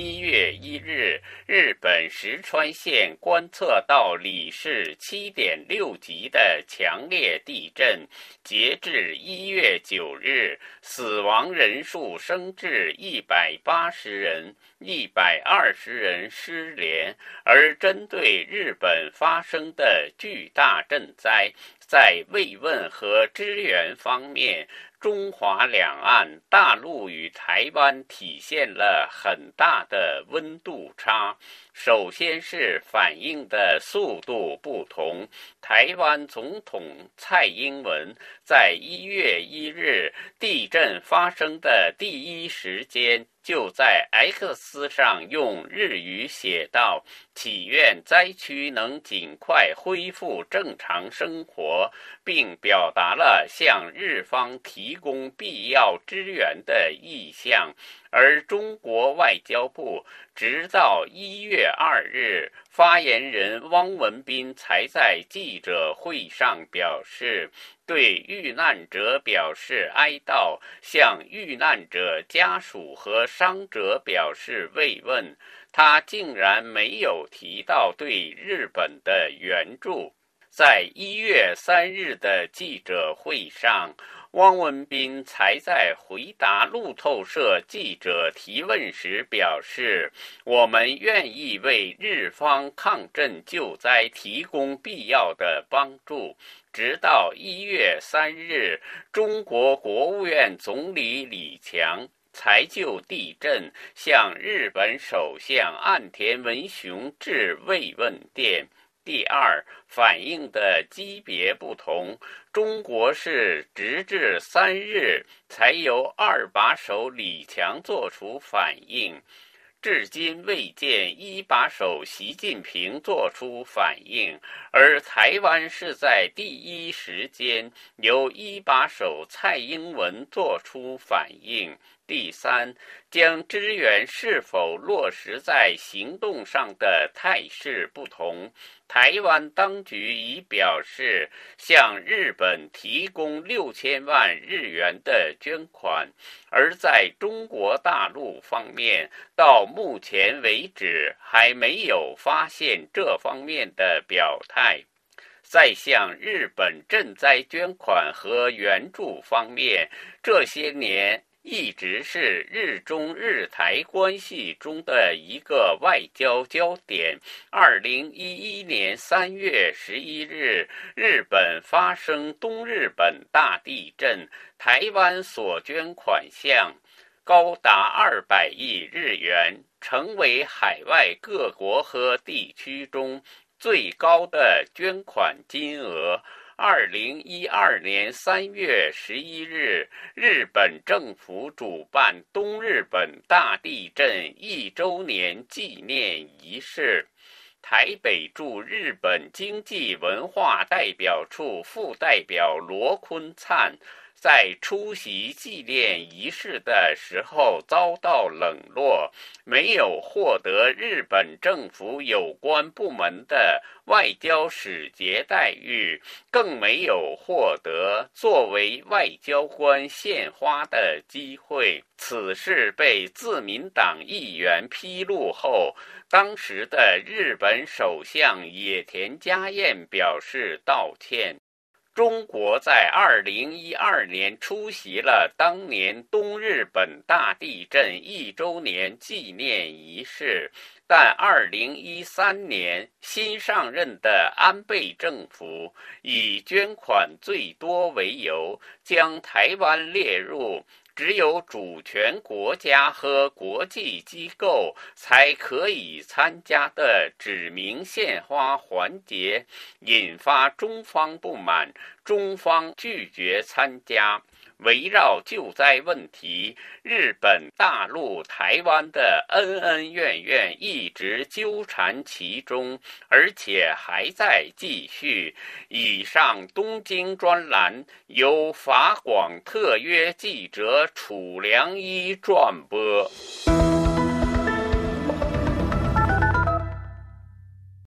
1月1日，日本石川县观测到里氏 7.6 级的强烈地震。截至1月9日，死亡人数升至180人。120人失联，而针对日本发生的巨大震灾，在慰问和支援方面，中华两岸、大陆与台湾体现了很大的温度差。首先是反应的速度不同。台湾总统蔡英文在1月1日地震发生的第一时间，就在 X 上用日语写道：“祈愿灾区能尽快恢复正常生活”，并表达了向日方提供必要支援的意向。而中国外交部直到1月2日，发言人汪文斌才在记者会上表示，对遇难者表示哀悼，向遇难者家属和伤者表示慰问。他竟然没有提到对日本的援助。在1月3日的记者会上，汪文斌才在回答路透社记者提问时表示，我们愿意为日方抗震救灾提供必要的帮助。直到1月3日，中国国务院总理李强才就地震向日本首相岸田文雄致慰问电。第二，反应的级别不同。中国是直至3日才由二把手李强作出反应，至今未见一把手习近平作出反应，而台湾是在第一时间由一把手蔡英文作出反应。第三，将支援是否落实在行动上的态势不同。台湾当局已表示向日本提供6000万日元的捐款，而在中国大陆方面，到目前为止还没有发现这方面的表态。在向日本赈灾捐款和援助方面，这些年一直是日台关系中的一个外交焦点。2011年3月11日，日本发生东日本大地震，台湾所捐款项高达200亿日元，成为海外各国和地区中最高的捐款金额。2012年3月11日，日本政府主办东日本大地震1周年纪念仪式。台北驻日本经济文化代表处副代表罗坤灿在出席纪念仪式的时候遭到冷落，没有获得日本政府有关部门的外交使节待遇，更没有获得作为外交官献花的机会。此事被自民党议员披露后，当时的日本首相野田佳彦表示道歉。中国在2012年出席了当年东日本大地震1周年纪念仪式，但2013年新上任的安倍政府以捐款最多为由，将台湾列入只有主权国家和国际机构才可以参加的指名献花环节，引发中方不满，中方拒绝参加。围绕救灾问题，日本、大陆、台湾的恩恩怨怨一直纠缠其中，而且还在继续。以上东京专栏由法广特约记者楚良一转播。